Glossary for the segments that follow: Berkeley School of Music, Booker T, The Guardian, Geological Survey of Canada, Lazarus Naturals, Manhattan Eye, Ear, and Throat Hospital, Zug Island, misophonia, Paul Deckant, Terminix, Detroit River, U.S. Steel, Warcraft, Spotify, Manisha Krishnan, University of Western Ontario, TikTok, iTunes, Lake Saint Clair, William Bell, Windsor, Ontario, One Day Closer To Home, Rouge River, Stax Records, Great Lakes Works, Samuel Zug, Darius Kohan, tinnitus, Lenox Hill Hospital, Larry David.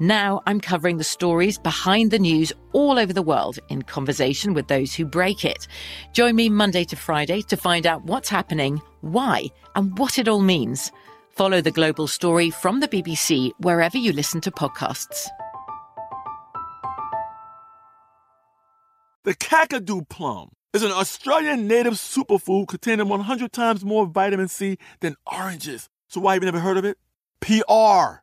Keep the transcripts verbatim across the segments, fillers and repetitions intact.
Now I'm covering the stories behind the news all over the world in conversation with those who break it. Join me Monday to Friday to find out what's happening, why, and what it all means. Follow The Global Story from the B B C wherever you listen to podcasts. The Kakadu plum is an Australian native superfood containing one hundred times more vitamin C than oranges. So why have you never heard of it? P R.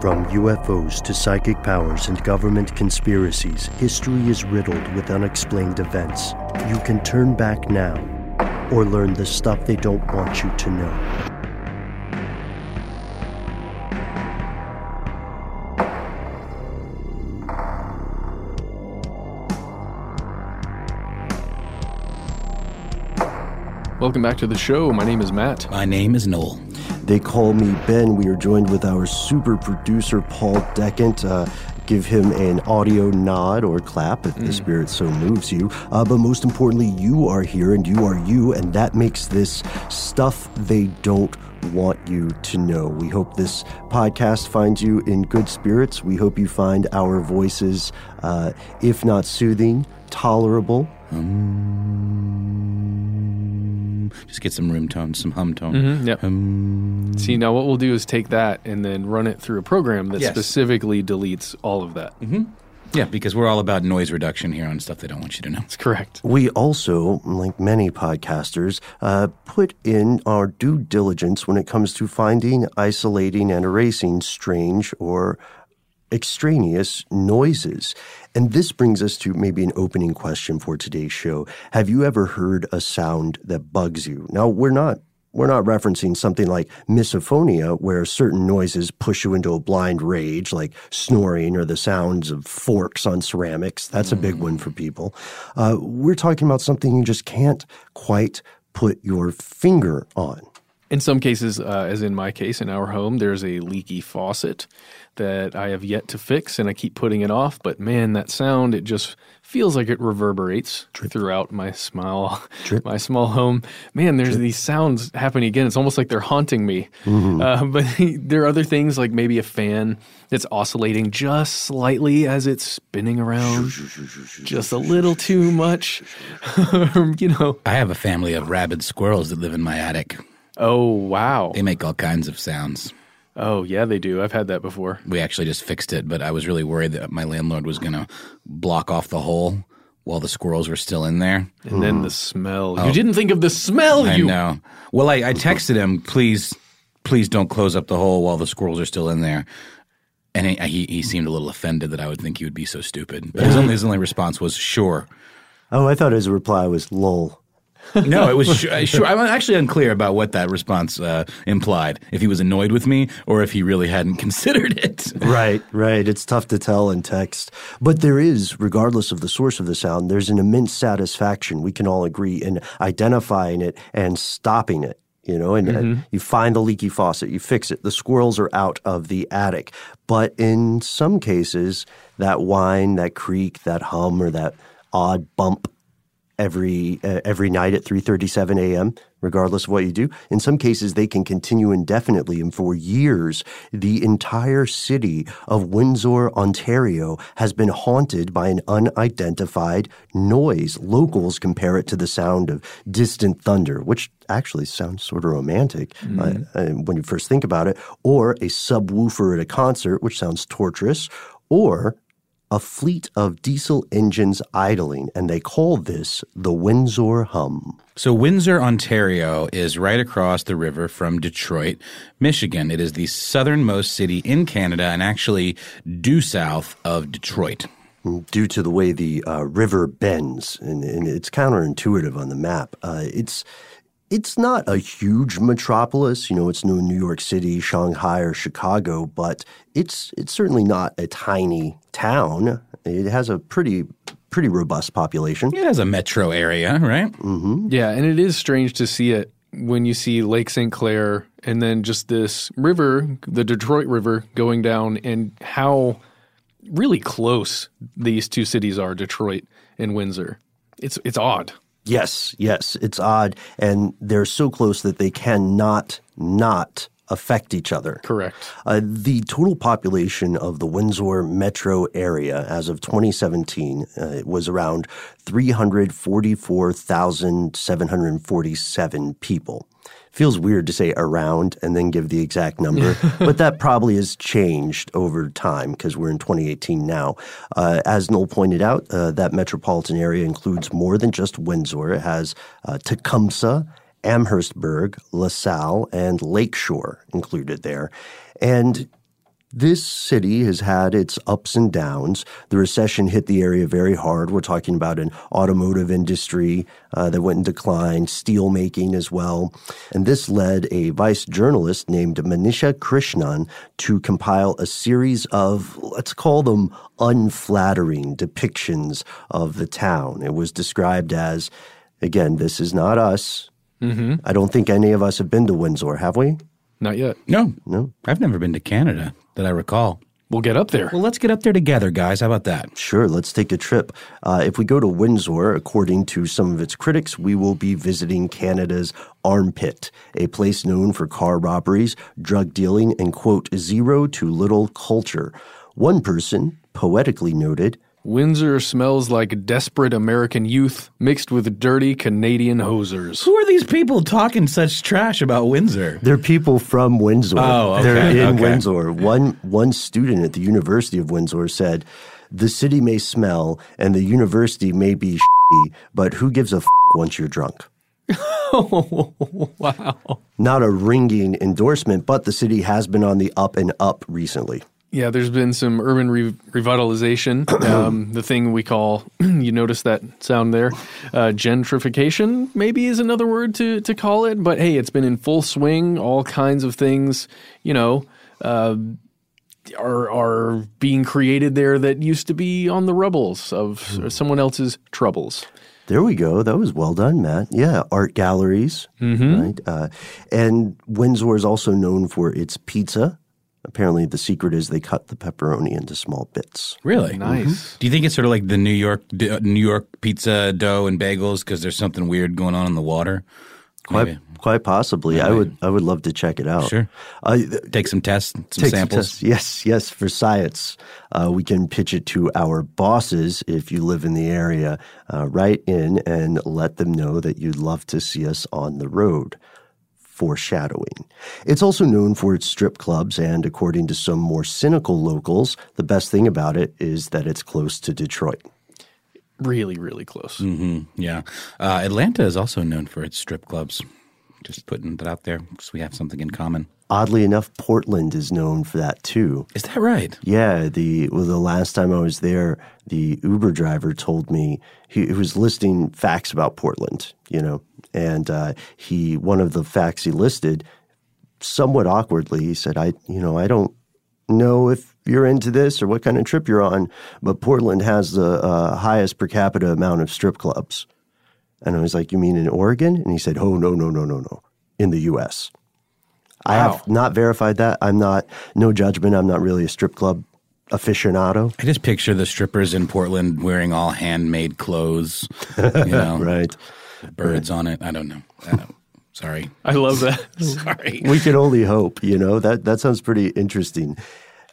From U F Os to psychic powers and government conspiracies, history is riddled with unexplained events. You can turn back now or learn the stuff they don't want you to know. Welcome back to the show. My name is Matt. My name is Noel. They call me Ben. We are joined with our super producer, Paul Deckant. Uh, give him an audio nod or clap if mm. the spirit so moves you. Uh, but most importantly, you are here and you are you, and that makes this stuff they don't want you to know. We hope this podcast finds you in good spirits. We hope you find our voices, uh, if not soothing, tolerable. Um, just get some room tone, some hum tone. Mm-hmm, yep. um, See, now what we'll do is take that and then run it through a program that yes. specifically deletes all of that. Mm-hmm. Yeah, because we're all about noise reduction here on stuff they don't want you to know. That's correct. We also, like many podcasters, uh, put in our due diligence when it comes to finding, isolating, and erasing strange or extraneous noises. And this brings us to maybe an opening question for today's show. Have you ever heard a sound that bugs you? Now, we're not we're not referencing something like misophonia, where certain noises push you into a blind rage, like snoring or the sounds of forks on ceramics. That's a big one for people. Uh, we're talking about something you just can't quite put your finger on. In some cases, uh, as in my case, in our home, there's a leaky faucet that I have yet to fix, and I keep putting it off. But, man, that sound, it just feels like it reverberates Trip. throughout my small, Trip. my small home. Man, there's Trip. these sounds happening again. It's almost like they're haunting me. Mm-hmm. Uh, but there are other things, like maybe a fan that's oscillating just slightly as it's spinning around, just a little too much. You know, I have a family of rabid squirrels that live in my attic. Oh, wow. They make all kinds of sounds. Oh, yeah, they do. I've had that before. We actually just fixed it, but I was really worried that my landlord was going to block off the hole while the squirrels were still in there. And mm. then the smell. Oh. You didn't think of the smell, I you... I know. Well, I, I texted him, please, please don't close up the hole while the squirrels are still in there. And he, he, he seemed a little offended that I would think he would be so stupid. But his only, his only response was, sure. Oh, I thought his reply was, lol. No, it was sure. Sh- sh- I'm actually unclear about what that response uh, implied, if he was annoyed with me or if he really hadn't considered it. Right, right. It's tough to tell in text. But there is, regardless of the source of the sound, there's an immense satisfaction, we can all agree, in identifying it and stopping it. You know, and mm-hmm. uh, you find the leaky faucet, you fix it. The squirrels are out of the attic. But in some cases, that whine, that creak, that hum, or that odd bump every uh, every night at three thirty-seven a.m., regardless of what you do, in some cases they can continue indefinitely. And for years, the entire city of Windsor, Ontario, has been haunted by an unidentified noise. Locals compare it to the sound of distant thunder, which actually sounds sort of romantic mm-hmm. uh, when you first think about it, or a subwoofer at a concert, which sounds torturous, or a fleet of diesel engines idling, and they call this the Windsor hum. So Windsor, Ontario is right across the river from Detroit, Michigan. It is the southernmost city in Canada and actually due south of Detroit. Due to the way the uh, river bends, and, and it's counterintuitive on the map, uh, it's it's not a huge metropolis. You know, it's no New York City, Shanghai, or Chicago, but it's it's certainly not a tiny town. It has a pretty pretty robust population. It has a metro area, right? Mm-hmm. Yeah, and it is strange to see it when you see Lake Saint Clair and then just this river, the Detroit River, going down, and how really close these two cities are, Detroit and Windsor. It's it's odd. Yes, yes, it's odd. And they're so close that they cannot not affect each other. Correct. Uh, the total population of the Windsor metro area as of twenty seventeen uh, was around three hundred forty-four thousand seven hundred forty-seven people. Feels weird to say around and then give the exact number, but that probably has changed over time because we're in twenty eighteen now. Uh, as Noel pointed out, uh, that metropolitan area includes more than just Windsor. It has uh, Tecumseh, Amherstburg, LaSalle, and Lakeshore included there. And this city has had its ups and downs. The recession hit the area very hard. We're talking about an automotive industry uh, that went in decline, steel making as well. And this led a vice journalist named Manisha Krishnan to compile a series of, let's call them, unflattering depictions of the town. It was described as, again, this is not us. Mm-hmm. I don't think any of us have been to Windsor, have we? Not yet. No. No. I've never been to Canada that I recall. We'll get up there. Well, let's get up there together, guys. How about that? Sure. Let's take a trip. Uh, if we go to Windsor, according to some of its critics, we will be visiting Canada's armpit, a place known for car robberies, drug dealing, and, quote, zero to little culture. One person poetically noted, Windsor smells like desperate American youth mixed with dirty Canadian hosers. Who are these people talking such trash about Windsor? They're people from Windsor. Oh, okay. They're in okay. Windsor. One, one student at the University of Windsor said, the city may smell and the university may be shitty, but who gives a f*** once you're drunk? Oh, wow. Not a ringing endorsement, but the city has been on the up and up recently. Yeah, there's been some urban re- revitalization, um, the thing we call, you notice that sound there, uh, gentrification maybe is another word to, to call it. But hey, it's been in full swing, all kinds of things, you know, uh, are are being created there that used to be on the rubbles of mm. someone else's troubles. There we go. That was well done, Matt. Yeah, art galleries, mm-hmm. right? Uh, and Windsor is also known for its pizza. Apparently, the secret is they cut the pepperoni into small bits. Really? Nice. Mm-hmm. Do you think it's sort of like the New York New York pizza dough and bagels because there's something weird going on in the water? Maybe. Quite, quite possibly. Maybe. I would, I would love to check it out. Sure. Uh, take some tests, some take samples. Some tests. Yes, yes, for science. Uh, we can pitch it to our bosses if you live in the area. Uh, write in and let them know that you'd love to see us on the road. Foreshadowing. It's also known for its strip clubs, and according to some more cynical locals, the best thing about it is that it's close to Detroit. Really, really close. Mm-hmm. Yeah. Uh, Atlanta is also known for its strip clubs. Just putting that out there because we have something in common. Oddly enough, Portland is known for that too. Is that right? Yeah. The well, the last time I was there, the Uber driver told me he, he was listing facts about Portland, you know. And uh, he, one of the facts he listed, somewhat awkwardly, he said, "I, you know, I don't know if you're into this or what kind of trip you're on, but Portland has the uh, highest per capita amount of strip clubs." And I was like, "You mean in Oregon?" And he said, "Oh, no, no, no, no, no, in the U S" Wow. I have not verified that. I'm not, no judgment. I'm not really a strip club aficionado. I just picture the strippers in Portland wearing all handmade clothes, you know, right? Birds right. on it. I don't know. I don't, sorry. I love that. Sorry. We can only hope, you know, that, that sounds pretty interesting.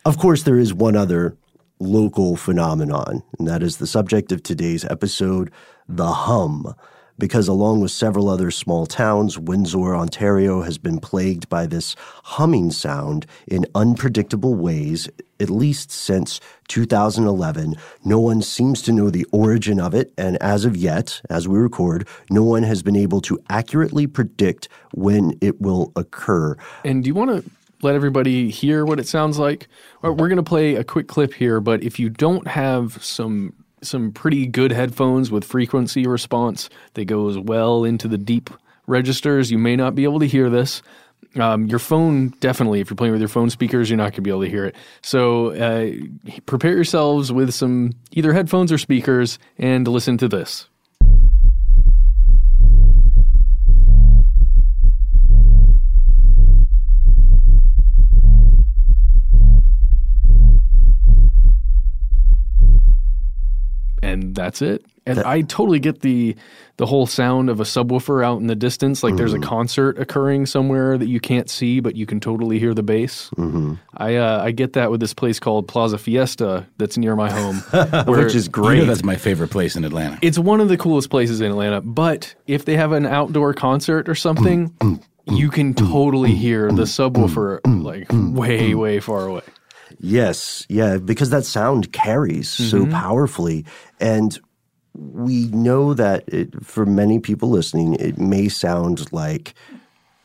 Of course, there is one other local phenomenon, and that is the subject of today's episode, the hum, because along with several other small towns, Windsor, Ontario has been plagued by this humming sound in unpredictable ways, at least since two thousand eleven. No one seems to know the origin of it, and as of yet, as we record, no one has been able to accurately predict when it will occur. And do you want to let everybody hear what it sounds like? We're going to play a quick clip here, but if you don't have some some pretty good headphones with frequency response that goes well into the deep registers, you may not be able to hear this. Um, your phone, definitely, if you're playing with your phone speakers, you're not going to be able to hear it. So uh, prepare yourselves with some either headphones or speakers and listen to this. And that's it. And that, I totally get the the whole sound of a subwoofer out in the distance. Like mm-hmm. there's a concert occurring somewhere that you can't see, but you can totally hear the bass. Mm-hmm. I uh, I get that with this place called Plaza Fiesta that's near my home. where, Which is great. You know, that's my favorite place in Atlanta. It's one of the coolest places in Atlanta. But if they have an outdoor concert or something, you can totally hear the subwoofer like way, way far away. Yes, yeah, because that sound carries mm-hmm. so powerfully. And we know that it, for many people listening, it may sound like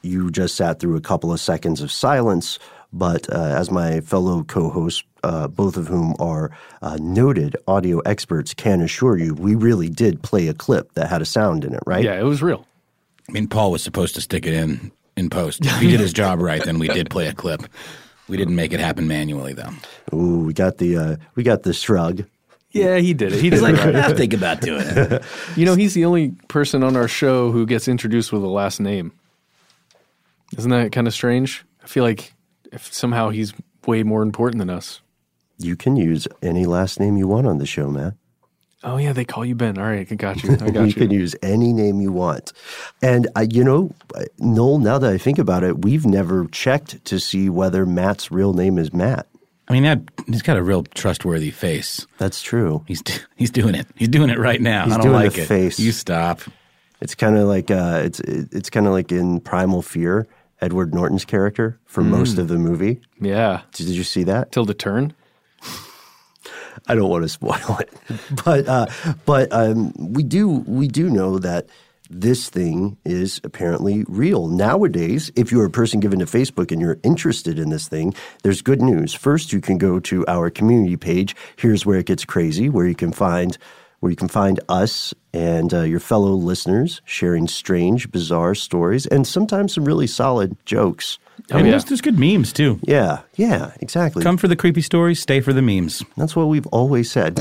you just sat through a couple of seconds of silence. But uh, as my fellow co-hosts, uh, both of whom are uh, noted audio experts, can assure you, we really did play a clip that had a sound in it, right? Yeah, it was real. I mean, Paul was supposed to stick it in in post. If he did his job right, then we did play a clip. We didn't make it happen manually, though. Ooh, we got the uh, we got the shrug. Yeah, he did it. He did he's like, right. I think about doing it. You know, he's the only person on our show who gets introduced with a last name. Isn't that kind of strange? I feel like if somehow he's way more important than us. You can use any last name you want on the show, Matt. Oh, yeah, they call you Ben. All right, I got you. I got you. You can use any name you want. And, uh, you know, Noel, now that I think about it, we've never checked to see whether Matt's real name is Matt. I mean, that, he's got a real trustworthy face. That's true. He's he's doing it. He's doing it right now. He's I don't doing like the it. Face. You stop. It's kind of like uh, it's it's kind of like in Primal Fear, Edward Norton's character for mm. most of the movie. Yeah. Did you see that? Till the turn? I don't want to spoil it, but uh, but um, we do we do know that this thing is apparently real. Nowadays, if you're a person given to Facebook and you're interested in this thing, there's good news. First, you can go to our community page. Here's where it gets crazy, where you can find where you can find us and uh, your fellow listeners sharing strange, bizarre stories and sometimes some really solid jokes. I mean, yeah. there's, there's good memes, too. Yeah, yeah, exactly. Come for the creepy stories, stay for the memes. That's what we've always said.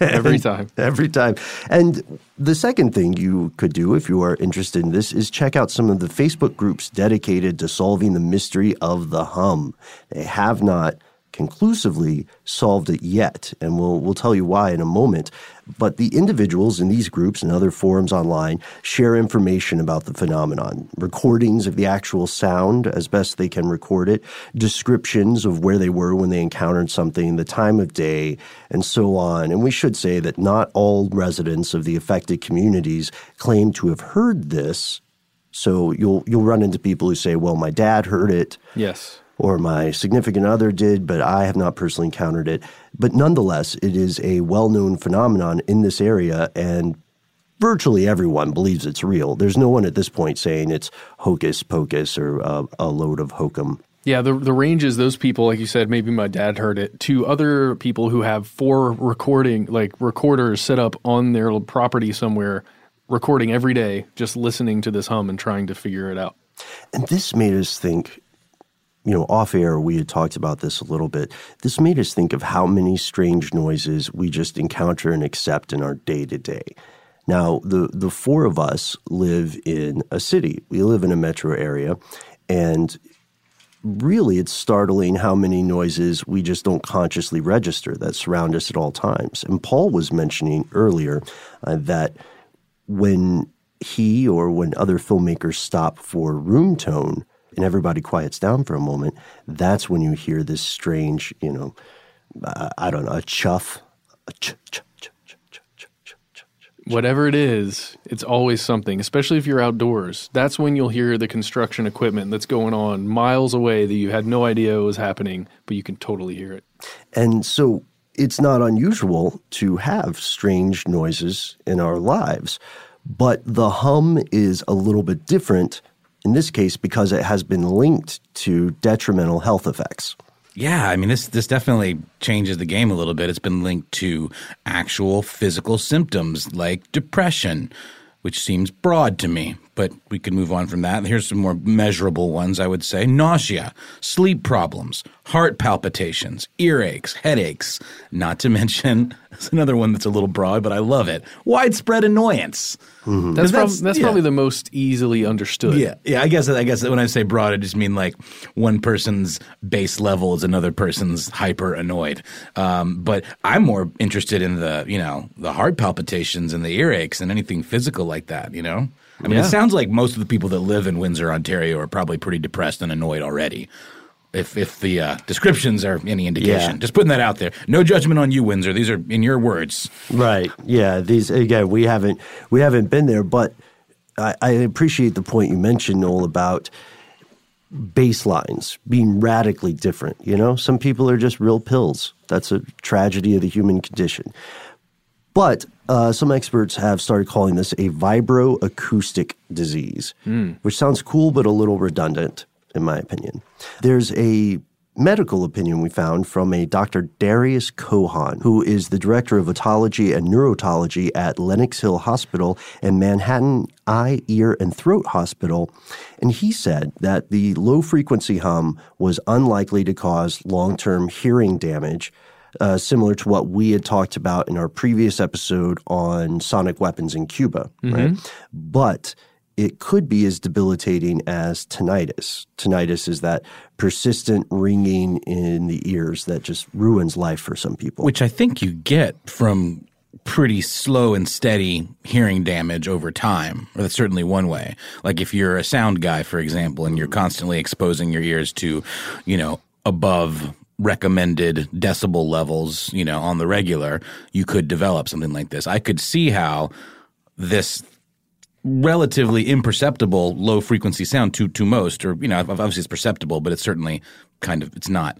Every time. Every time. And the second thing you could do if you are interested in this is check out some of the Facebook groups dedicated to solving the mystery of the hum. They have not conclusively solved it yet, and we'll we'll tell you why in a moment. But the individuals in these groups and other forums online share information about the phenomenon, recordings of the actual sound as best they can record it, descriptions of where they were when they encountered something, the time of day, and so on. And we should say that not all residents of the affected communities claim to have heard this. So you'll you'll run into people who say, "Well, my dad heard it." Yes. Or my significant other did, but I have not personally encountered it. But nonetheless, it is a well-known phenomenon in this area, and virtually everyone believes it's real. There's no one at this point saying it's hocus pocus or uh, a load of hokum. Yeah, the the range is those people, like you said, maybe my dad heard it, to other people who have four recording like recorders set up on their property somewhere recording every day, just listening to this hum and trying to figure it out. And this made us think, you know, off air, we had talked about this a little bit. This made us think of how many strange noises we just encounter and accept in our day-to-day. Now, the, the four of us live in a city. We live in a metro area, and really it's startling how many noises we just don't consciously register that surround us at all times. And Paul was mentioning earlier uh, that when he or when other filmmakers stop for room tone and everybody quiets down for a moment, that's when you hear this strange, you know, uh, I don't know, a chuff, a ch ch ch ch ch ch ch ch. Whatever it is, it's always something, especially if you're outdoors. That's when you'll hear the construction equipment that's going on miles away that you had no idea was happening, but you can totally hear it. And so it's not unusual to have strange noises in our lives. But the hum is a little bit different in this case because it has been linked to detrimental health effects. Yeah, I mean, this this definitely changes the game a little bit. It's been linked to actual physical symptoms like depression, which seems broad to me. But we can move on from that. Here's some more measurable ones, I would say. Nausea, sleep problems, heart palpitations, earaches, headaches. Not to mention, there's another one that's a little broad, but I love it. Widespread annoyance. Mm-hmm. That's, prob- that's, that's yeah. probably the most easily understood. Yeah, yeah. I guess I guess when I say broad, I just mean like one person's base level is another person's hyper annoyed. Um, but I'm more interested in the, you know, the heart palpitations and the earaches and anything physical like that, you know? I mean, yeah. It sounds like most of the people that live in Windsor, Ontario, are probably pretty depressed and annoyed already, if if the uh, descriptions are any indication. Yeah. Just putting that out there. No judgment on you, Windsor. These are in your words. Right. Yeah. These again. We haven't we haven't been there, but I, I appreciate the point you mentioned, Noel, about baselines being radically different. You know, some people are just real pills. That's a tragedy of the human condition. But uh, some experts have started calling this a vibroacoustic disease, mm. which sounds cool but a little redundant, in my opinion. There's a medical opinion we found from a Doctor Darius Kohan, who is the director of otology and neurotology at Lenox Hill Hospital and Manhattan Eye, Ear, and Throat Hospital. And he said that the low-frequency hum was unlikely to cause long-term hearing damage, Uh, similar to what we had talked about in our previous episode on sonic weapons in Cuba, mm-hmm. right? But it could be as debilitating as tinnitus. Tinnitus is that persistent ringing in the ears that just ruins life for some people. Which I think you get from pretty slow and steady hearing damage over time, or that's certainly one way. Like if you're a sound guy, for example, and you're constantly exposing your ears to, you know, above recommended decibel levels, you know, on the regular, you could develop something like this. I could see how this relatively imperceptible low-frequency sound to, to most, or, you know, obviously it's perceptible, but it's certainly kind of – it's not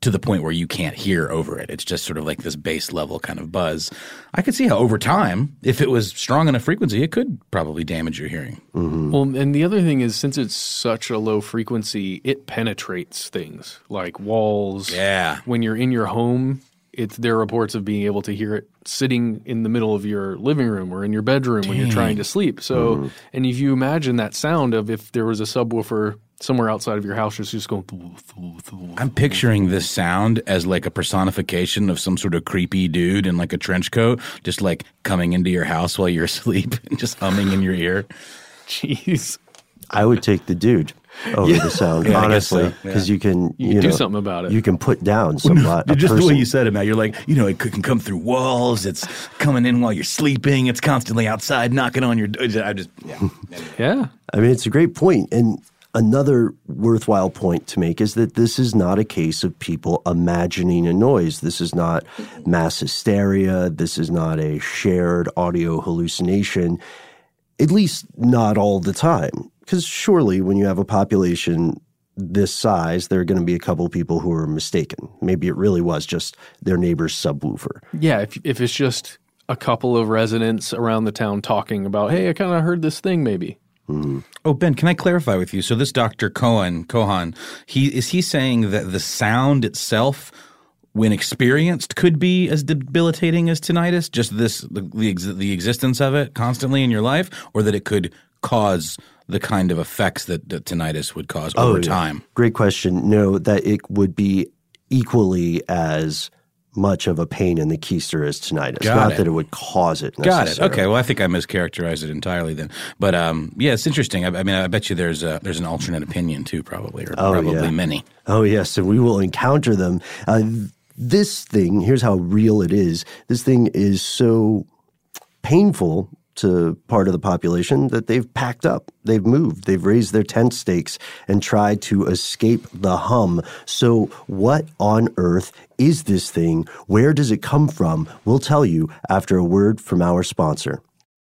to the point where you can't hear over it. It's just sort of like this base level kind of buzz. I could see how over time, if it was strong enough frequency, it could probably damage your hearing. Mm-hmm. Well, and the other thing is, since it's such a low frequency, it penetrates things like walls. Yeah. When you're in your home, it's there are reports of being able to hear it sitting in the middle of your living room or in your bedroom Dang. When you're trying to sleep. So, mm-hmm. and if you imagine that sound of if there was a subwoofer somewhere outside of your house, just, just going... Thoo, thoo, thoo, I'm picturing this sound as like a personification of some sort of creepy dude in like a trench coat, just like coming into your house while you're asleep and just humming in your ear. Jeez. I would take the dude over yeah. the sound, yeah, honestly, because so. yeah. you can... You, you can know, do something about it. You can put down some... Well, no, just person. The way you said it, Matt. You're like, you know, it can come through walls. It's coming in while you're sleeping. It's constantly outside knocking on your... I just... Yeah. yeah. I mean, it's a great point, and... Another worthwhile point to make is that this is not a case of people imagining a noise. This is not mass hysteria. This is not a shared audio hallucination, at least not all the time. Because surely when you have a population this size, there are going to be a couple of people who are mistaken. Maybe it really was just their neighbor's subwoofer. Yeah, if, if it's just a couple of residents around the town talking about, hey, I kind of heard this thing maybe. Mm-hmm. Oh, Ben, can I clarify with you? So this Doctor Cohen, Kohan, he is he saying that the sound itself when experienced, could be as debilitating as tinnitus, just this the, the, ex- the existence of it constantly in your life, or that it could cause the kind of effects that, that tinnitus would cause oh, over time? Great question. No, that it would be equally as much of a pain in the keister as tinnitus. Got Not it. that it would cause it necessarily. Got it. Okay, well, I think I mischaracterized it entirely then. But, um, yeah, it's interesting. I, I mean, I bet you there's a, there's an alternate opinion too, probably, or oh, probably yeah. many. Oh, yes, and we will encounter them. Uh, this thing, here's how real it is. This thing is so painful to part of the population that they've packed up, they've moved, they've raised their tent stakes and tried to escape the hum. So what on earth is this thing? Where does it come from? We'll tell you after a word from our sponsor.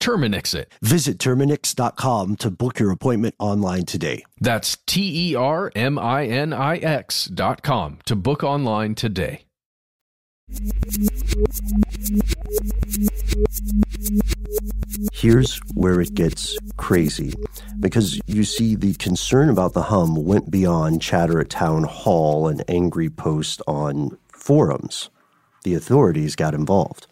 Terminix it. Visit Terminix dot com to book your appointment online today. That's T E R M I N I X dot com to book online today. Here's where it gets crazy, because you see the concern about the hum went beyond chatter at town hall and angry posts on forums. The authorities got involved.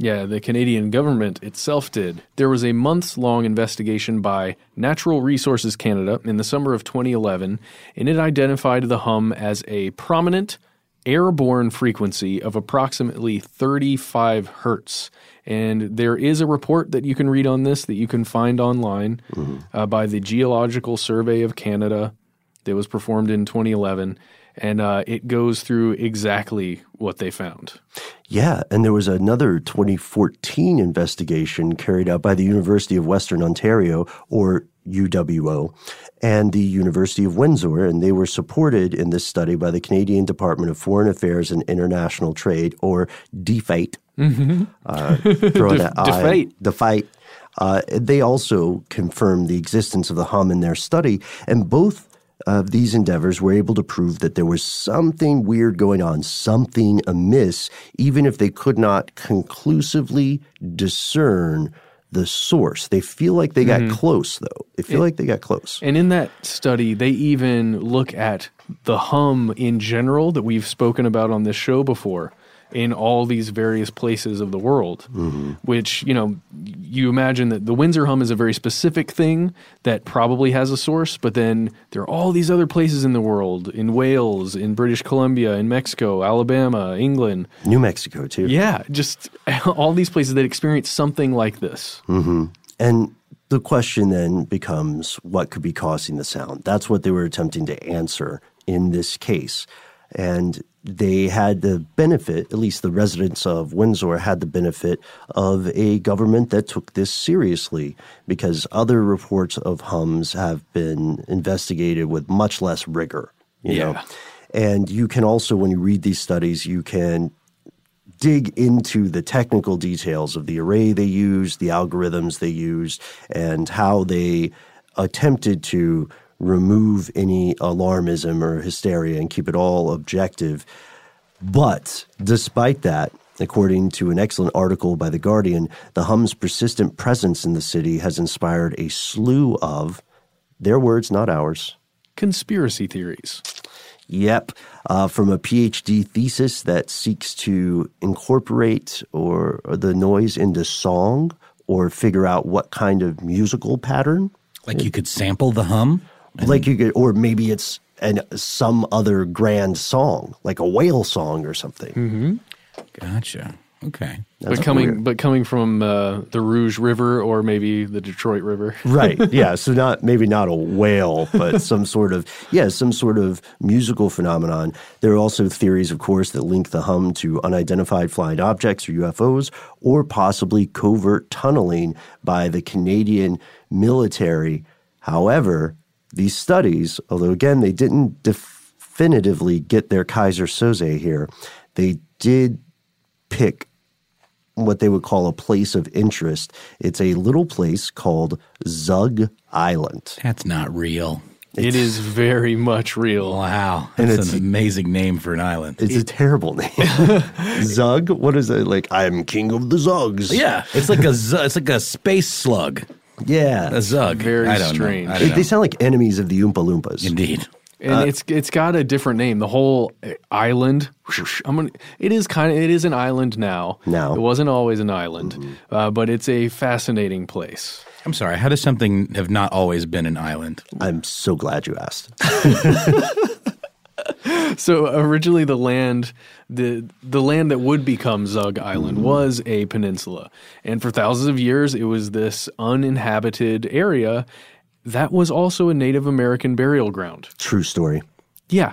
Yeah, the Canadian government itself did. There was a months-long investigation by Natural Resources Canada in the summer of twenty eleven, and it identified the hum as a prominent airborne frequency of approximately thirty-five hertz. And there is a report that you can read on this that you can find online mm-hmm. uh, by the Geological Survey of Canada that was performed in twenty eleven. and uh, it goes through exactly what they found. Yeah, and there was another twenty fourteen investigation carried out by the University of Western Ontario, or U W O, and the University of Windsor, and they were supported in this study by the Canadian Department of Foreign Affairs and International Trade, or D F A T. Mm-hmm. Uh, throw De- that D F A T. D F A T. Uh, they also confirmed the existence of the hum in their study, and both of these endeavors were able to prove that there was something weird going on, something amiss, even if they could not conclusively discern the source. They feel like they got mm-hmm. close, though. They feel it, like they got close. And in that study, they even look at the hum in general that we've spoken about on this show before in all these various places of the world, mm-hmm. which, you know, you imagine that the Windsor hum is a very specific thing that probably has a source, but then there are all these other places in the world, in Wales, in British Columbia, in Mexico, Alabama, England. New Mexico, too. Yeah, just all these places that experience something like this. Mm-hmm. And the question then becomes, what could be causing the sound? That's what they were attempting to answer in this case. And they had the benefit, at least the residents of Windsor had the benefit of a government that took this seriously, because other reports of hums have been investigated with much less rigor, you yeah. know. And you can also, when you read these studies, you can dig into the technical details of the array they used, the algorithms they used, and how they attempted to remove any alarmism or hysteria and keep it all objective. But despite that, according to an excellent article by The Guardian, the hum's persistent presence in the city has inspired a slew of, their words, not ours, conspiracy theories. Yep. Uh, from a PhD thesis that seeks to incorporate or, or the noise into song or figure out what kind of musical pattern. Like you could sample the hum? Like you could, or maybe it's an some other grand song, like a whale song or something. Mm-hmm. Gotcha. Okay. That's but coming, weird. but coming from uh, the Rouge River or maybe the Detroit River, right? Yeah. So not maybe not a whale, but some sort of yeah, some sort of musical phenomenon. There are also theories, of course, that link the hum to unidentified flying objects or U F Os, or possibly covert tunneling by the Canadian military. However, these studies, although again they didn't definitively get their Kaiser Soze here, they did pick what they would call a place of interest. It's a little place called Zug Island. That's not real. It's, it is very much real. Wow. That's and it's, an amazing name for an island. It's it, a terrible name. Zug? What is it? Like, I'm king of the Zugs. Yeah. It's like a, it's like a space slug. Yeah. A Zug. Very I don't strange. Know. I don't it, know. They sound like enemies of the Oompa Loompas. Indeed. And uh, it's it's got a different name. The whole island, I'm gonna, it is kind of it is an island now. No, it wasn't always an island, mm-hmm. uh, but it's a fascinating place. I'm sorry. How does something have not always been an island? I'm so glad you asked. So originally, the land the the land that would become Zug Island mm-hmm. was a peninsula, and for thousands of years, it was this uninhabited area. That was also a Native American burial ground. True story. Yeah.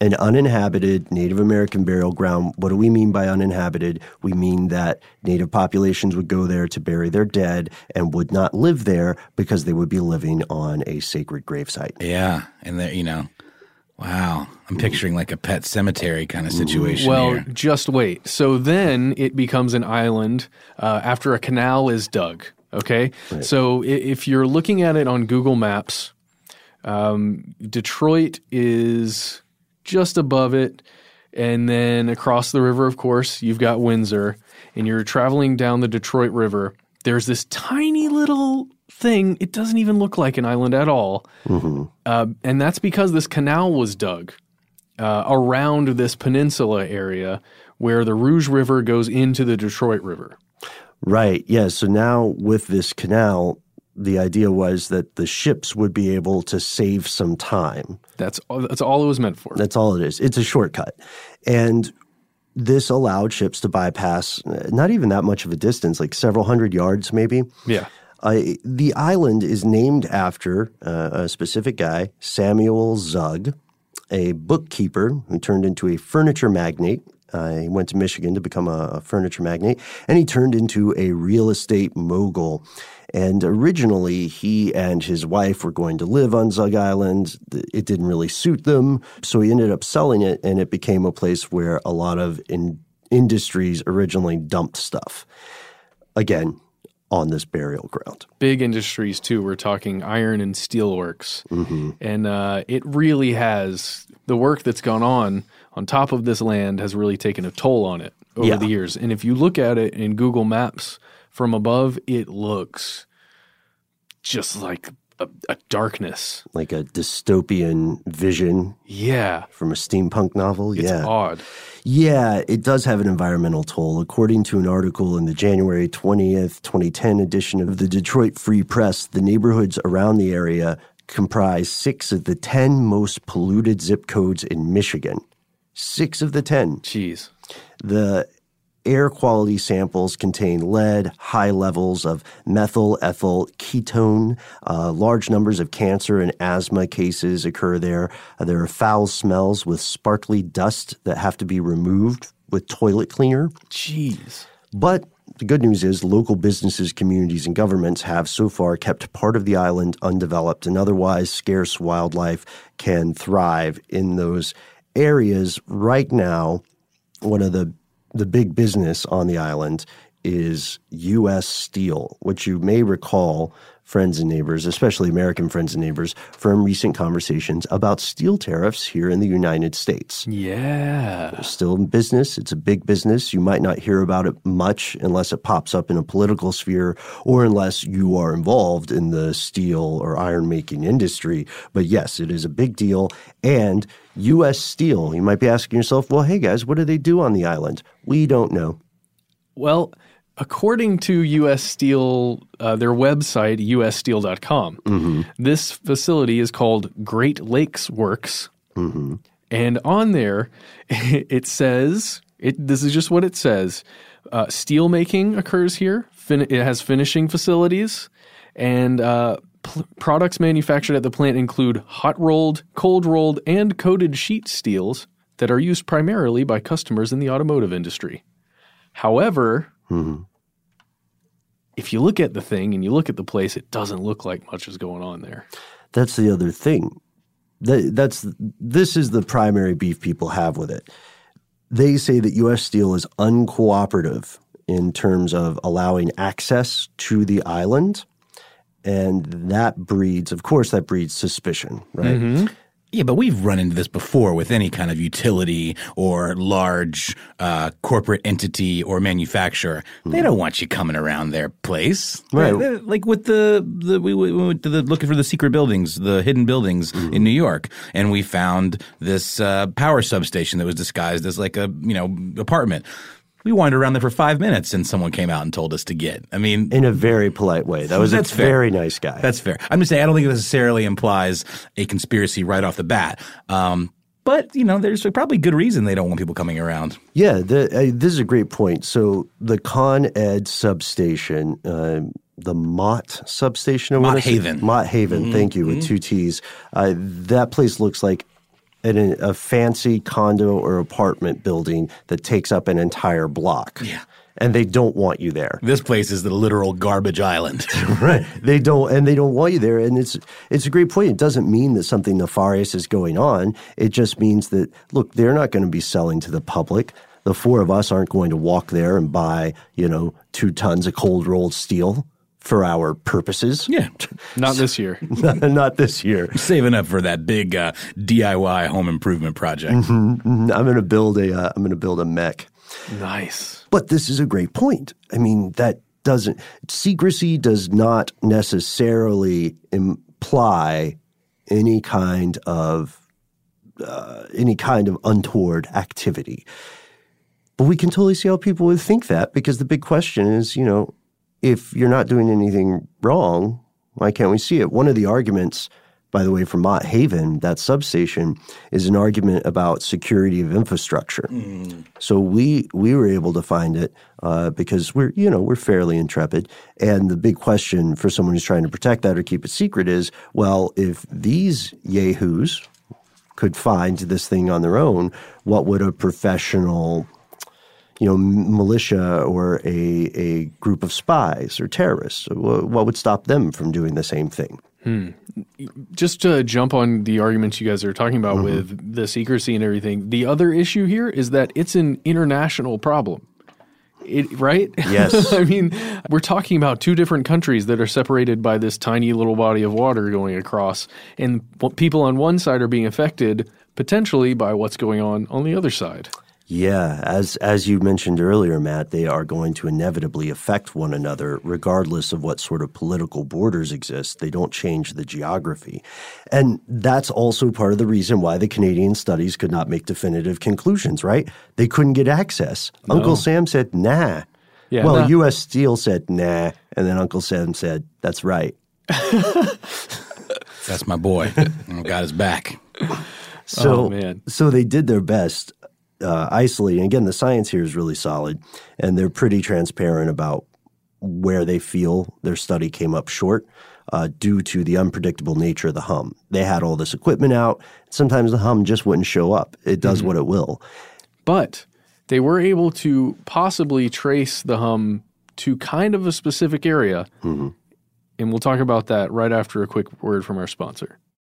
An uninhabited Native American burial ground. What do we mean by uninhabited? We mean that Native populations would go there to bury their dead and would not live there because they would be living on a sacred gravesite. Yeah. And, there, you know, wow. I'm picturing like a pet cemetery kind of situation. Well, here. Just wait. So then it becomes an island uh, after a canal is dug. Okay, right. So if you're looking at it on Google Maps, um, Detroit is just above it, and then across the river, of course, you've got Windsor, and you're traveling down the Detroit River. There's this tiny little thing. It doesn't even look like an island at all, mm-hmm. uh, and that's because this canal was dug uh, around this peninsula area where the Rouge River goes into the Detroit River. Right, yeah. So now with this canal, the idea was that the ships would be able to save some time. That's all, that's all it was meant for. That's all it is. It's a shortcut. And this allowed ships to bypass not even that much of a distance, like several hundred yards maybe. Yeah. Uh, the island is named after uh, a specific guy, Samuel Zug. a bookkeeper who turned into a furniture magnate. Uh, he went to Michigan to become a, a furniture magnate, and he turned into a real estate mogul. And originally, he and his wife were going to live on Zug Island. It didn't really suit them, so he ended up selling it, and it became a place where a lot of in- industries originally dumped stuff. Again, on this burial ground. Big industries, too. We're talking iron and steel works. Mm-hmm. And uh, it really has – the work that's gone on on top of this land has really taken a toll on it over yeah. the years. And if you look at it in Google Maps from above, it looks just like a, a darkness. Like a dystopian vision. Yeah. From a steampunk novel. It's yeah. odd. Yeah, it does have an environmental toll. According to an article in the January twentieth, twenty ten edition of the Detroit Free Press, the neighborhoods around the area comprise six of the ten most polluted zip codes in Michigan. Six of the ten. Jeez. The air quality samples contain lead, high levels of methyl, ethyl, ketone. Uh, large numbers of cancer and asthma cases occur there. Uh, there are foul smells with sparkly dust that have to be removed with toilet cleaner. Jeez. But the good news is local businesses, communities, and governments have so far kept part of the island undeveloped, and otherwise scarce wildlife can thrive in those areas. Right now, one of the the big business on the island is U S. Steel, which you may recall, friends and neighbors, especially American friends and neighbors, from recent conversations about steel tariffs here in the United States. Yeah. It's still in business. It's a big business. You might not hear about it much unless it pops up in a political sphere or unless you are involved in the steel or iron-making industry. But yes, it is a big deal. And U S. Steel, you might be asking yourself, well, hey, guys, what do they do on the island? We don't know. Well, according to U S. Steel, uh, their website, U S steel dot com, mm-hmm. this facility is called Great Lakes Works. Mm-hmm. And on there, it says, it, this is just what it says, uh, steel making occurs here. Fin- it has finishing facilities. And uh, pl- products manufactured at the plant include hot-rolled, cold-rolled, and coated sheet steels that are used primarily by customers in the automotive industry. However, mm-hmm. if you look at the thing and you look at the place, it doesn't look like much is going on there. That's the other thing. That, that's this is the primary beef people have with it. They say that U S. Steel is uncooperative in terms of allowing access to the island, and that breeds, of course, that breeds suspicion, right? Mm-hmm. Yeah, but we've run into this before with any kind of utility or large uh, corporate entity or manufacturer. Mm. They don't want you coming around their place. Right. Like, like with the, the – we, we went to the looking for the secret buildings, the hidden buildings mm. in New York, and we found this uh, power substation that was disguised as like a, you know, apartment. We wandered around there for five minutes and someone came out and told us to get. I mean – in a very polite way. That was a very nice guy. That's fair. I'm just saying I don't think it necessarily implies a conspiracy right off the bat. Um, but, you know, there's probably good reason they don't want people coming around. Yeah. The, uh, this is a great point. So the Con Ed substation uh, – the Mott substation. Mott Haven. Mott Haven. Mm-hmm. Thank you. Mm-hmm. With two T's. Uh, that place looks like in a fancy condo or apartment building that takes up an entire block. Yeah. And they don't want you there. This place is the literal garbage island. Right. They don't – and they don't want you there. And it's it's a great point. It doesn't mean that something nefarious is going on. It just means that, look, they're not going to be selling to the public. The four of us aren't going to walk there and buy, you know, two tons of cold-rolled steel for our purposes. Yeah. Not this year. not, not this year. Saving up for that big uh, D I Y home improvement project. Mm-hmm. I'm going to build a uh, I'm going to build a mech. Nice. But this is a great point. I mean, that doesn't secrecy does not necessarily imply any kind of uh, any kind of untoward activity. But we can totally see how people would think that, because the big question is, you know, if you're not doing anything wrong, why can't we see it? One of the arguments, by the way, from Mott Haven, that substation, is an argument about security of infrastructure. Mm. So we we were able to find it uh, because we're, you know, we're fairly intrepid. And the big question for someone who's trying to protect that or keep it secret is, well, if these yahoos, could find this thing on their own, what would a professional, you know, militia or a a group of spies or terrorists, what would stop them from doing the same thing? Hmm. Just to jump on the arguments you guys are talking about mm-hmm. with the secrecy and everything, the other issue here is that it's an international problem. It, right? Yes. I mean, we're talking about two different countries that are separated by this tiny little body of water going across, and people on one side are being affected potentially by what's going on on the other side. Yeah. As as you mentioned earlier, Matt, they are going to inevitably affect one another regardless of what sort of political borders exist. They don't change the geography. And that's also part of the reason why the Canadian studies could not make definitive conclusions, right? They couldn't get access. No. Uncle Sam said, nah. Yeah, well, nah. U S. Steel said, nah. And then Uncle Sam said, that's right. That's my boy. I got his back. So, oh, man. So they did their best. Uh, isolating. Again, the science here is really solid, and they're pretty transparent about where they feel their study came up short uh, due to the unpredictable nature of the hum. They had all this equipment out. Sometimes the hum just wouldn't show up. It does mm-hmm. what it will. But they were able to possibly trace the hum to kind of a specific area, mm-hmm. and we'll talk about that right after a quick word from our sponsor.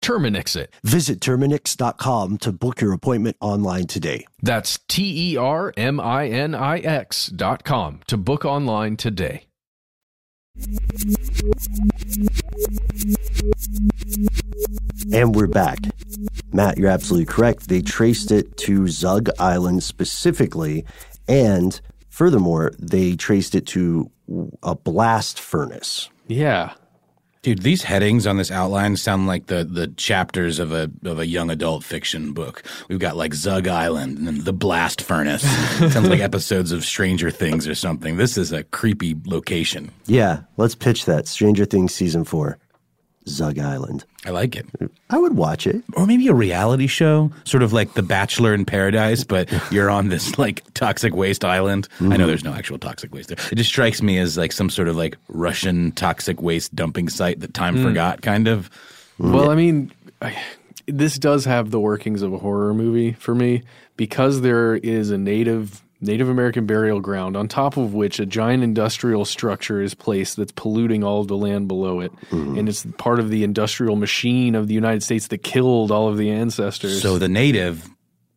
Terminix it. Visit Terminix dot com to book your appointment online today. That's T E R M I N I X dot com to book online today. And we're back. Matt, you're absolutely correct. They traced it to Zug Island specifically, and furthermore, they traced it to a blast furnace. Yeah. Dude, these headings on this outline sound like the the chapters of a of a young adult fiction book. We've got like Zug Island and then the blast furnace. Sounds like episodes of Stranger Things or something. This is a creepy location. Yeah, let's pitch that. Stranger Things season four. Zug Island. I like it. I would watch it. Or maybe a reality show, sort of like The Bachelor in Paradise, but you're on this like toxic waste island. Mm-hmm. I know there's no actual toxic waste there. It just strikes me as like some sort of like Russian toxic waste dumping site that time mm. forgot, kind of. Well, I mean, I, this does have the workings of a horror movie for me, because there is a native Native American burial ground, on top of which a giant industrial structure is placed that's polluting all of the land below it. Mm-hmm. And it's part of the industrial machine of the United States that killed all of the ancestors. So the native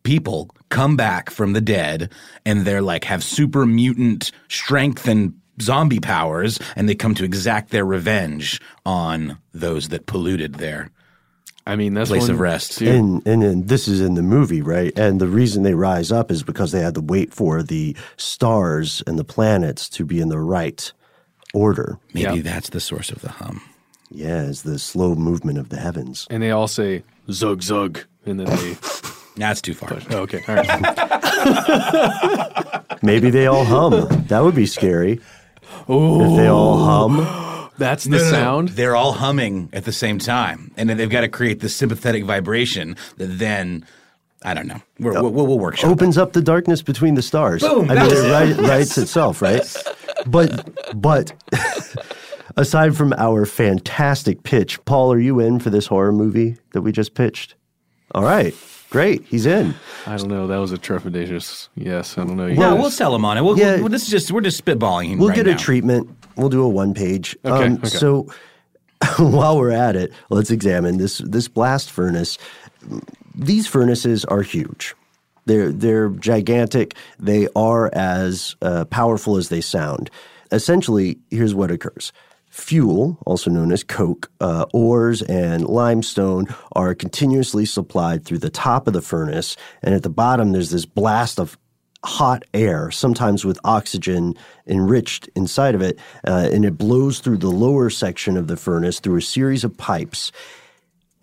people come back from the dead and they're like have super mutant strength and zombie powers, and they come to exact their revenge on those that polluted their I mean, that's place one, of rest. Too. And, and and this is in the movie, right? And the reason they rise up is because they had to wait for the stars and the planets to be in the right order. Maybe yep. that's the source of the hum. Yeah, it's the slow movement of the heavens. And they all say zug zug, and then they. That's too far. But, oh, okay, all right. Maybe they all hum. That would be scary. Oh, if they all hum. That's the no, no, sound? No. They're all humming at the same time. And then they've got to create this sympathetic vibration that then, I don't know, we're, oh. we'll, we'll workshop. Opens up the darkness between the stars. Boom! I mean, it writes, writes itself, right? But, but aside from our fantastic pitch, Paul, are you in for this horror movie that we just pitched? All right. Great, he's in. I don't know. That was a trepidatious yes. I don't know. Yeah, we'll sell him on it. We'll, yeah. we'll, this is just we're just spitballing him. We'll right get now. a treatment. We'll do a one page. Okay, um, okay. So while we're at it, let's examine this this blast furnace. These furnaces are huge. They're they're gigantic. They are as uh, powerful as they sound. Essentially, here's what occurs. Fuel, also known as coke, uh, ores, and limestone are continuously supplied through the top of the furnace, and at the bottom there's this blast of hot air, sometimes with oxygen enriched inside of it, uh, and it blows through the lower section of the furnace through a series of pipes.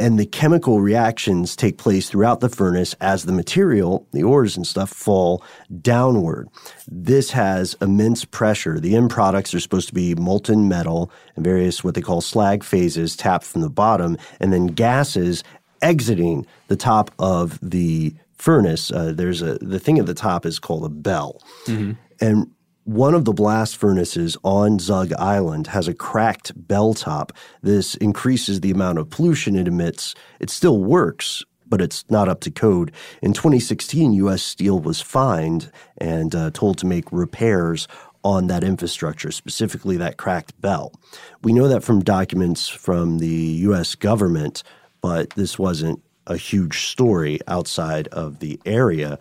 And the chemical reactions take place throughout the furnace as the material, the ores and stuff, fall downward. This has immense pressure. The end products are supposed to be molten metal and various what they call slag phases tapped from the bottom, and then gases exiting the top of the furnace. Uh, there's a the thing at the top is called a bell. Mm-hmm. And one of the blast furnaces on Zug Island has a cracked bell top. This increases the amount of pollution it emits. It still works, but it's not up to code. In twenty sixteen, U S Steel was fined and uh, told to make repairs on that infrastructure, specifically that cracked bell. We know that from documents from the U S government, but this wasn't a huge story outside of the area.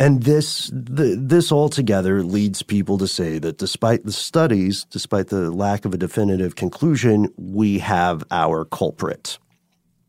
And this the, this altogether leads people to say that despite the studies, despite the lack of a definitive conclusion, we have our culprit.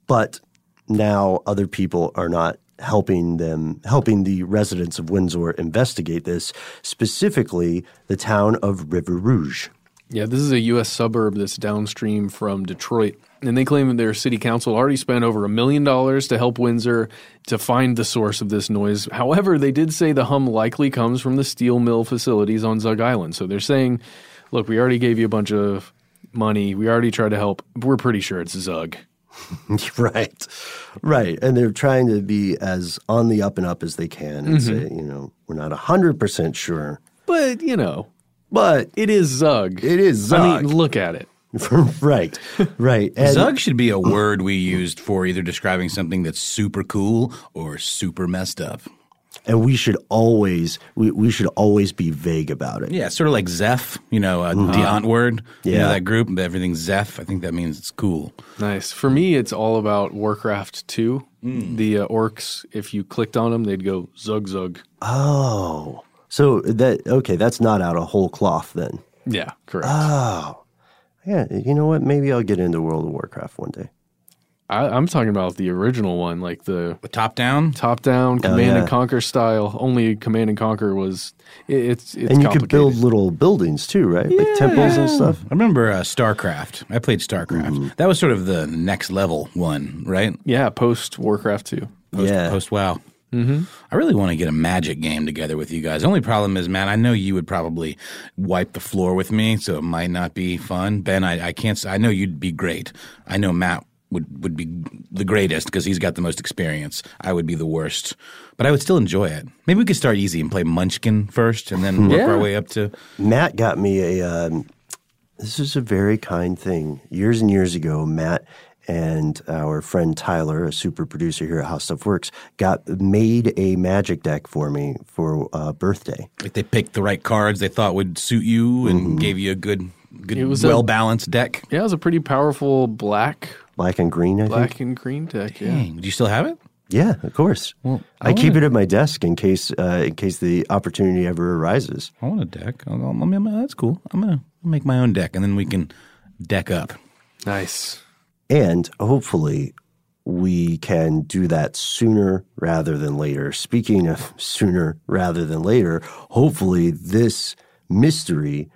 But now other people are not helping them, helping the residents of Windsor investigate this, specifically the town of River Rouge. Yeah, this is a U S suburb that's downstream from Detroit. And they claim that their city council already spent over a million dollars to help Windsor to find the source of this noise. However, they did say the hum likely comes from the steel mill facilities on Zug Island. So they're saying, look, we already gave you a bunch of money. We already tried to help. We're pretty sure it's Zug. Right. Right. And they're trying to be as on the up and up as they can and mm-hmm. say, you know, we're not one hundred percent sure. But, you know. But. It is Zug. It is Zug. I mean, look at it. Right, right. And Zug should be a word we used for either describing something that's super cool or super messed up. And we should always we, we should always be vague about it. Yeah, sort of like Zeph, you know, a mm-hmm. Deont word. Yeah. You know, that group, everything's Zeph. I think that means it's cool. Nice. For me, it's all about Warcraft two. Mm. The uh, orcs, if you clicked on them, they'd go Zug Zug. Oh. So, that okay, that's not out of whole cloth then. Yeah, correct. Oh. Yeah, you know what? Maybe I'll get into World of Warcraft one day. I, I'm talking about the original one, like the, the top down, top down, oh, command yeah. and conquer style. Only command and conquer was it, it's it's and you could build little buildings too, right? Yeah. Like temples and stuff. I remember uh, StarCraft. I played StarCraft. Mm-hmm. That was sort of the next level one, right? Yeah, post Warcraft two. Post, yeah, post WoW. Mm-hmm. I really want to get a Magic game together with you guys. The only problem is, man, I know you would probably wipe the floor with me, so it might not be fun. Ben, I, I can't. I know you'd be great. I know Matt would would be the greatest because he's got the most experience. I would be the worst, but I would still enjoy it. Maybe we could start easy and play Munchkin first, and then work yeah. our way up to. Matt got me a. Um, this is a very kind thing. Years and years ago, Matt. And our friend Tyler, a super producer here at How Stuff Works, got made a Magic deck for me for uh, birthday. Like they picked the right cards they thought would suit you and mm-hmm. gave you a good, good well-balanced deck. Yeah, it was a pretty powerful black. Black and green, I black think. Black and green deck, yeah. Dang. Do you still have it? Yeah, of course. Well, I, I keep it at my desk in case uh, in case the opportunity ever arises. I want a deck. I mean, that's cool. I'm going to make my own deck, and then we can deck up. Nice. And hopefully we can do that sooner rather than later. Speaking of sooner rather than later, hopefully this mystery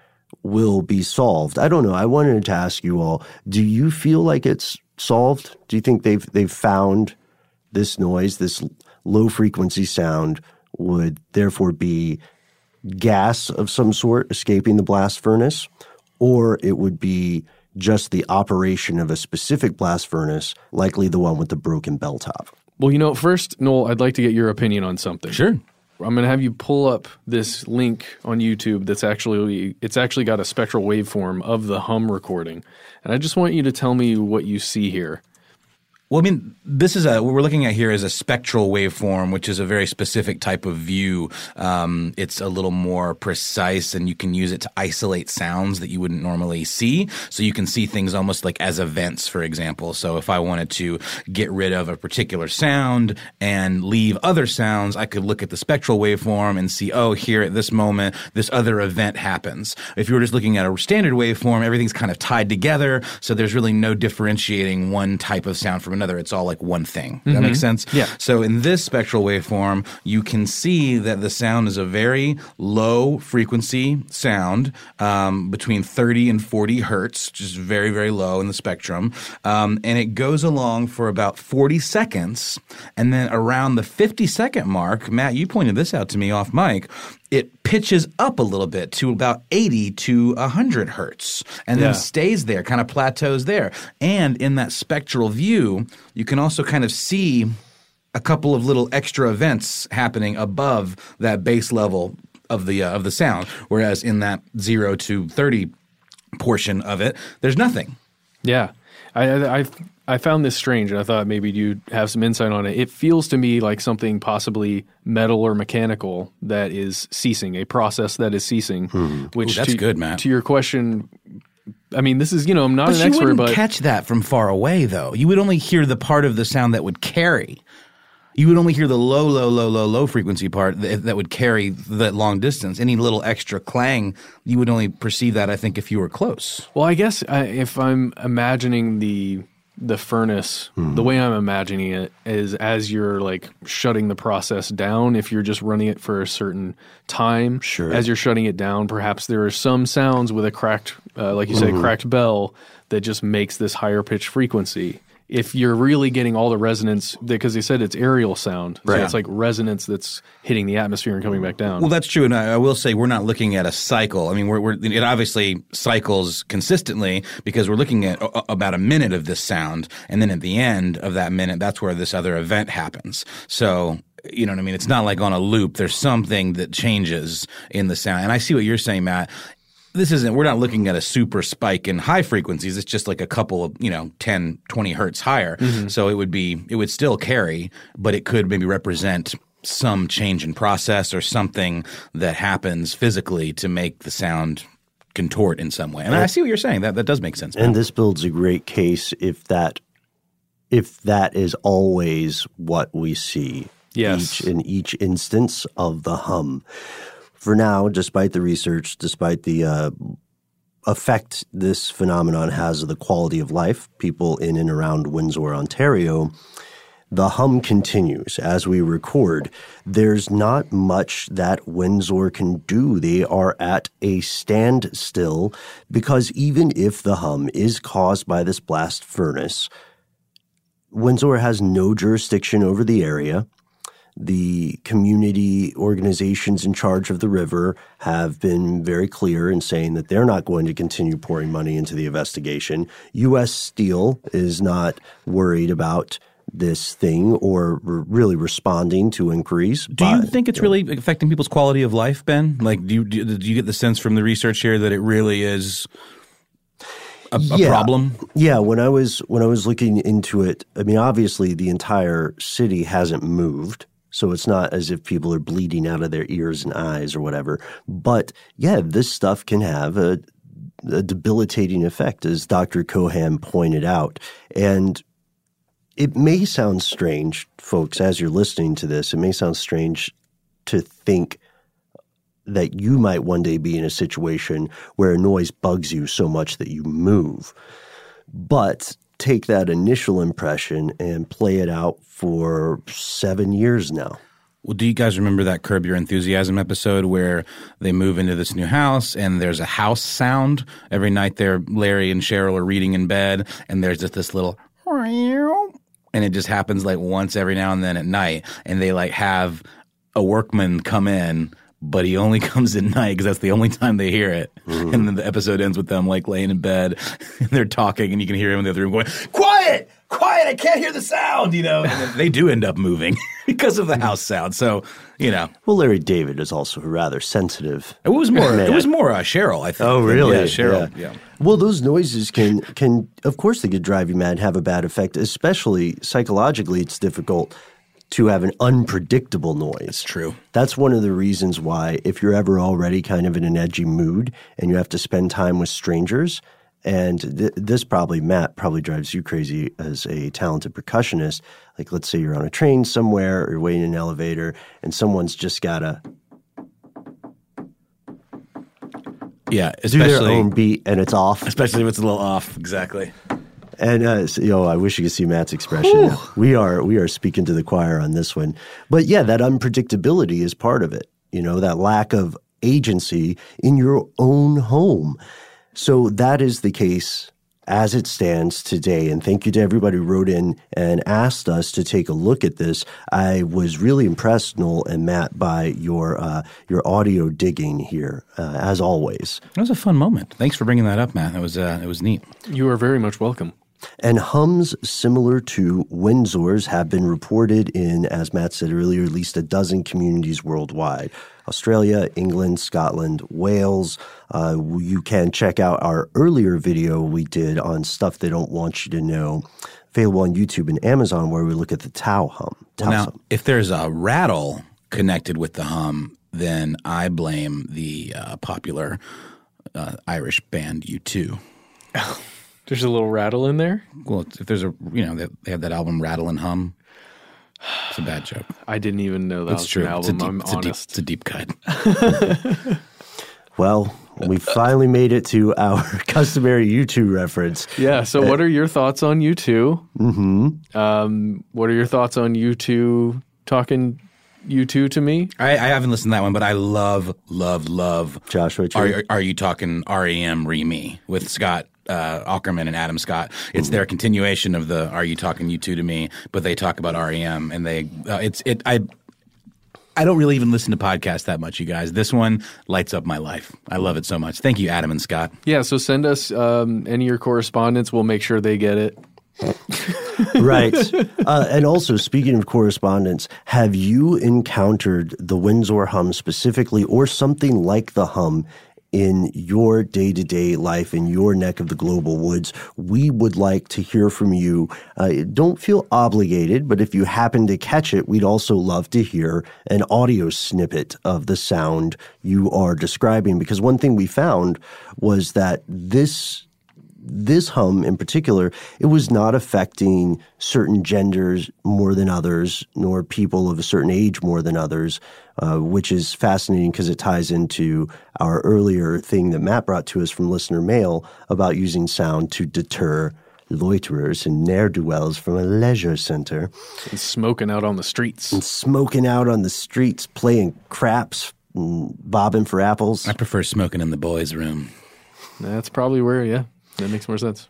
will be solved. I don't know. I wanted to ask you all, do you feel like it's solved? Do you think they've they've found this noise, this low-frequency sound would therefore be gas of some sort escaping the blast furnace, or it would be just the operation of a specific blast furnace, likely the one with the broken bell top? Well, you know, first, Noel, I'd like to get your opinion on something. Sure. I'm going to have you pull up this link on YouTube that's actually, it's actually got a spectral waveform of the hum recording. And I just want you to tell me what you see here. Well, I mean, this is a, what we're looking at here is a spectral waveform, which is a very specific type of view. Um, it's a little more precise, and you can use it to isolate sounds that you wouldn't normally see. So you can see things almost like as events, for example. So if I wanted to get rid of a particular sound and leave other sounds, I could look at the spectral waveform and see, oh, here at this moment, this other event happens. If you were just looking at a standard waveform, everything's kind of tied together. So there's really no differentiating one type of sound from another. It's all like one thing. Does mm-hmm. that make sense? Yeah. So in this spectral waveform, you can see that the sound is a very low frequency sound, um, between thirty and forty hertz, just very, very low in the spectrum. Um, and it goes along for about forty seconds. And then around the fifty second mark, Matt, you pointed this out to me off mic, it pitches up a little bit to about eighty to one hundred hertz and yeah. then stays there, kind of plateaus there. And in that spectral view, you can also kind of see a couple of little extra events happening above that base level of the, uh, of the sound, whereas in that zero to thirty portion of it, there's nothing. Yeah. I, I, I, I found this strange, and I thought maybe you'd have some insight on it. It feels to me like something possibly metal or mechanical that is ceasing, a process that is ceasing. Hmm. Which Ooh, that's to, good, Matt. To your question, I mean, this is, you know, I'm not but an expert, but... you wouldn't catch that from far away, though. You would only hear the part of the sound that would carry. You would only hear the low, low, low, low, low frequency part that, that would carry that long distance. Any little extra clang, you would only perceive that, I think, if you were close. Well, I guess I, if I'm imagining the... the furnace, hmm. the way I'm imagining it is as you're like shutting the process down, if you're just running it for a certain time, sure. as you're shutting it down, perhaps there are some sounds with a cracked, uh, like you mm-hmm. said, cracked bell that just makes this higher pitch frequency. If you're really getting all the resonance, because they said it's aerial sound, so right. it's like resonance that's hitting the atmosphere and coming back down. Well, that's true, and I, I will say we're not looking at a cycle. I mean, we're, we're it obviously cycles consistently because we're looking at a, about a minute of this sound, and then at the end of that minute, that's where this other event happens. So... you know what I mean? It's not like on a loop. There's something that changes in the sound. And I see what you're saying, Matt. This isn't – we're not looking at a super spike in high frequencies. It's just like a couple of, you know, ten, twenty hertz higher. Mm-hmm. So it would be – it would still carry, but it could maybe represent some change in process or something that happens physically to make the sound contort in some way. And I see what you're saying. That that does make sense. And this builds a great case if that if that is always what we see. Yes. Each, in each instance of the hum. For now, despite the research, despite the uh, effect this phenomenon has on the quality of life, people in and around Windsor, Ontario, the hum continues as we record. There's not much that Windsor can do. They are at a standstill because even if the hum is caused by this blast furnace, Windsor has no jurisdiction over the area. The community organizations in charge of the river have been very clear in saying that they're not going to continue pouring money into the investigation. U S. Steel is not worried about this thing or really responding to inquiries. Do by, you think it's you know, really affecting people's quality of life, Ben? Like, do you, do you get the sense from the research here that it really is a, a yeah. problem? Yeah. When I was when I was looking into it, I mean, obviously the entire city hasn't moved. So it's not as if people are bleeding out of their ears and eyes or whatever. But, yeah, this stuff can have a, a debilitating effect, as Doctor Kohan pointed out. And it may sound strange, folks, as you're listening to this, it may sound strange to think that you might one day be in a situation where a noise bugs you so much that you move. But take that initial impression and play it out for seven years now. Well, do you guys remember that Curb Your Enthusiasm episode where they move into this new house and there's a house sound? Every night there, Larry and Cheryl are reading in bed and there's just this little... And it just happens like once every now and then at night. And they like have a workman come in, but he only comes at night because that's the only time they hear it. Mm-hmm. And then the episode ends with them like laying in bed and they're talking and you can hear him in the other room going, quiet, quiet, I can't hear the sound, you know. And then they do end up moving because of the house sound. So, you know. Well, Larry David is also rather sensitive. It was more it was more uh, Cheryl, I think. Oh, really? Yeah, Cheryl. Yeah. yeah. Well, those noises can, can, of course they could drive you mad, have a bad effect, especially psychologically it's difficult to have an unpredictable noise. That's true. That's one of the reasons why if you're ever already kind of in an edgy mood and you have to spend time with strangers, and th- this probably, Matt, probably drives you crazy as a talented percussionist. Like let's say you're on a train somewhere or you're waiting in an elevator and someone's just got to yeah, do their own beat and it's off. Especially if it's a little off, exactly. And uh, so, you know, I wish you could see Matt's expression. Ooh. We are we are speaking to the choir on this one. But yeah, that unpredictability is part of it. You know, that lack of agency in your own home. So that is the case as it stands today. And thank you to everybody who wrote in and asked us to take a look at this. I was really impressed, Noel and Matt, by your uh, your audio digging here, uh, as always. That was a fun moment. Thanks for bringing that up, Matt. It was uh, it was neat. You are very much welcome. And hums similar to Windsor's have been reported in, as Matt said earlier, at least a dozen communities worldwide. Australia, England, Scotland, Wales. Uh, you can check out our earlier video we did on Stuff They Don't Want You to Know, available on YouTube and Amazon, where we look at the Tau hum. Tau well, now, hum. If there's a rattle connected with the hum, then I blame the uh, popular uh, Irish band U two. There's a little rattle in there? Well, if there's a, you know, they have that album Rattle and Hum. It's a bad joke. I didn't even know that it's was true. An album, it's a deep, I'm it's honest. A deep, it's a deep cut. Well, we finally made it to our customary U two reference. Yeah, so what are your thoughts on U two? Mm-hmm. Um, what are your thoughts on U two talking U two to me? I, I haven't listened to that one, but I love, love, love. Joshua Tree. Are, are, are you talking R E M Re-Me with Scott? Uh, Aukerman and Adam Scott. It's mm-hmm. their continuation of the "Are You Talking U two to Me?" But they talk about R E M, and they uh, it's it. I I don't really even listen to podcasts that much, you guys. This one lights up my life. I love it so much. Thank you, Adam and Scott. Yeah. So send us um, any of your correspondence. We'll make sure they get it. Right. Uh, and also, speaking of correspondence, have you encountered the Windsor hum specifically, or something like the hum? In your day-to-day life, in your neck of the global woods, we would like to hear from you. Uh, don't feel obligated, but if you happen to catch it, we'd also love to hear an audio snippet of the sound you are describing. Because one thing we found was that this this hum in particular, it was not affecting certain genders more than others, nor people of a certain age more than others, uh, which is fascinating because it ties into our earlier thing that Matt brought to us from listener mail about using sound to deter loiterers and ne'er-do-wells from a leisure center. And smoking out on the streets. And smoking out on the streets, playing craps, bobbing for apples. I prefer smoking in the boys' room. That's probably where, yeah. That makes more sense.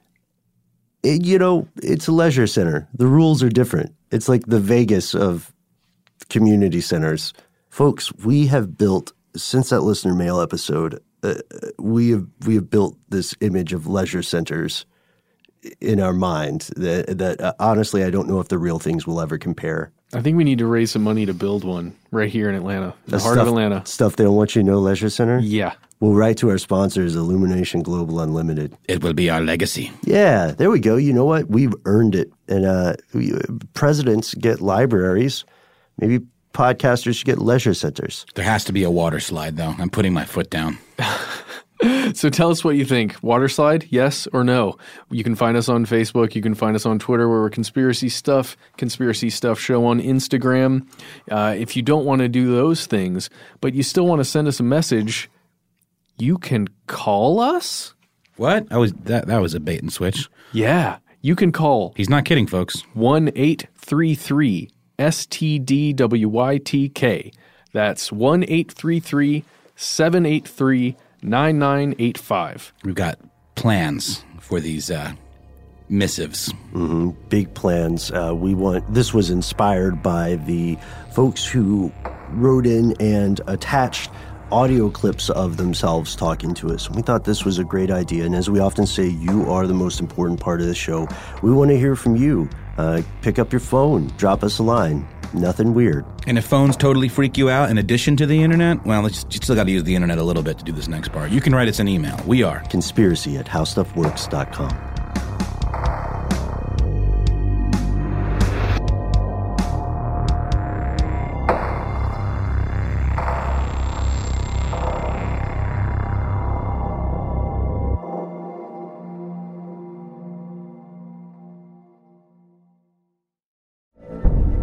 It, you know, it's a leisure center. The rules are different. It's like the Vegas of community centers. Folks, we have built, since that listener mail episode, uh, we have we have built this image of leisure centers in our mind that, that uh, honestly, I don't know if the real things will ever compare. I think we need to raise some money to build one right here in Atlanta, in the heart stuff, of Atlanta. Stuff they don't want you to know, leisure center? Yeah. We'll write to our sponsors, Illumination Global Unlimited. It will be our legacy. Yeah, there we go. You know what? We've earned it. And uh, we, presidents get libraries. Maybe podcasters should get leisure centers. There has to be a water slide, though. I'm putting my foot down. So tell us what you think. Waterslide, yes or no? You can find us on Facebook. You can find us on Twitter, where we're Conspiracy Stuff, Conspiracy Stuff Show on Instagram. Uh, if you don't want to do those things, but you still want to send us a message, you can call us? What? I was that, that was a bait and switch. Yeah. You can call. He's not kidding, folks. one eight three three S T D W Y T K. That's one eight three three seven eight three nine nine eight five. We've got plans for these uh, missives. Mm-hmm. Big plans. Uh, we want. This was inspired by the folks who wrote in and attached audio clips of themselves talking to us. We thought this was a great idea, and as we often say, you are the most important part of the show. We want to hear from you. Uh, pick up your phone. Drop us a line. Nothing weird. And if phones totally freak you out in addition to the internet, well, you still got to use the internet a little bit to do this next part. You can write us an email. We are conspiracy at howstuffworks dot com.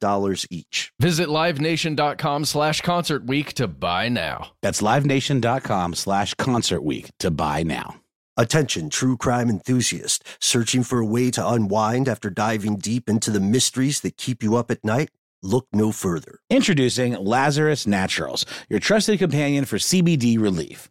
dollars each. Visit LiveNation.com slash Concert Week to buy now. That's LiveNation.com slash Concert Week to buy now. Attention, true crime enthusiast. Searching for a way to unwind after diving deep into the mysteries that keep you up at night? Look no further. Introducing Lazarus Naturals, your trusted companion for C B D relief.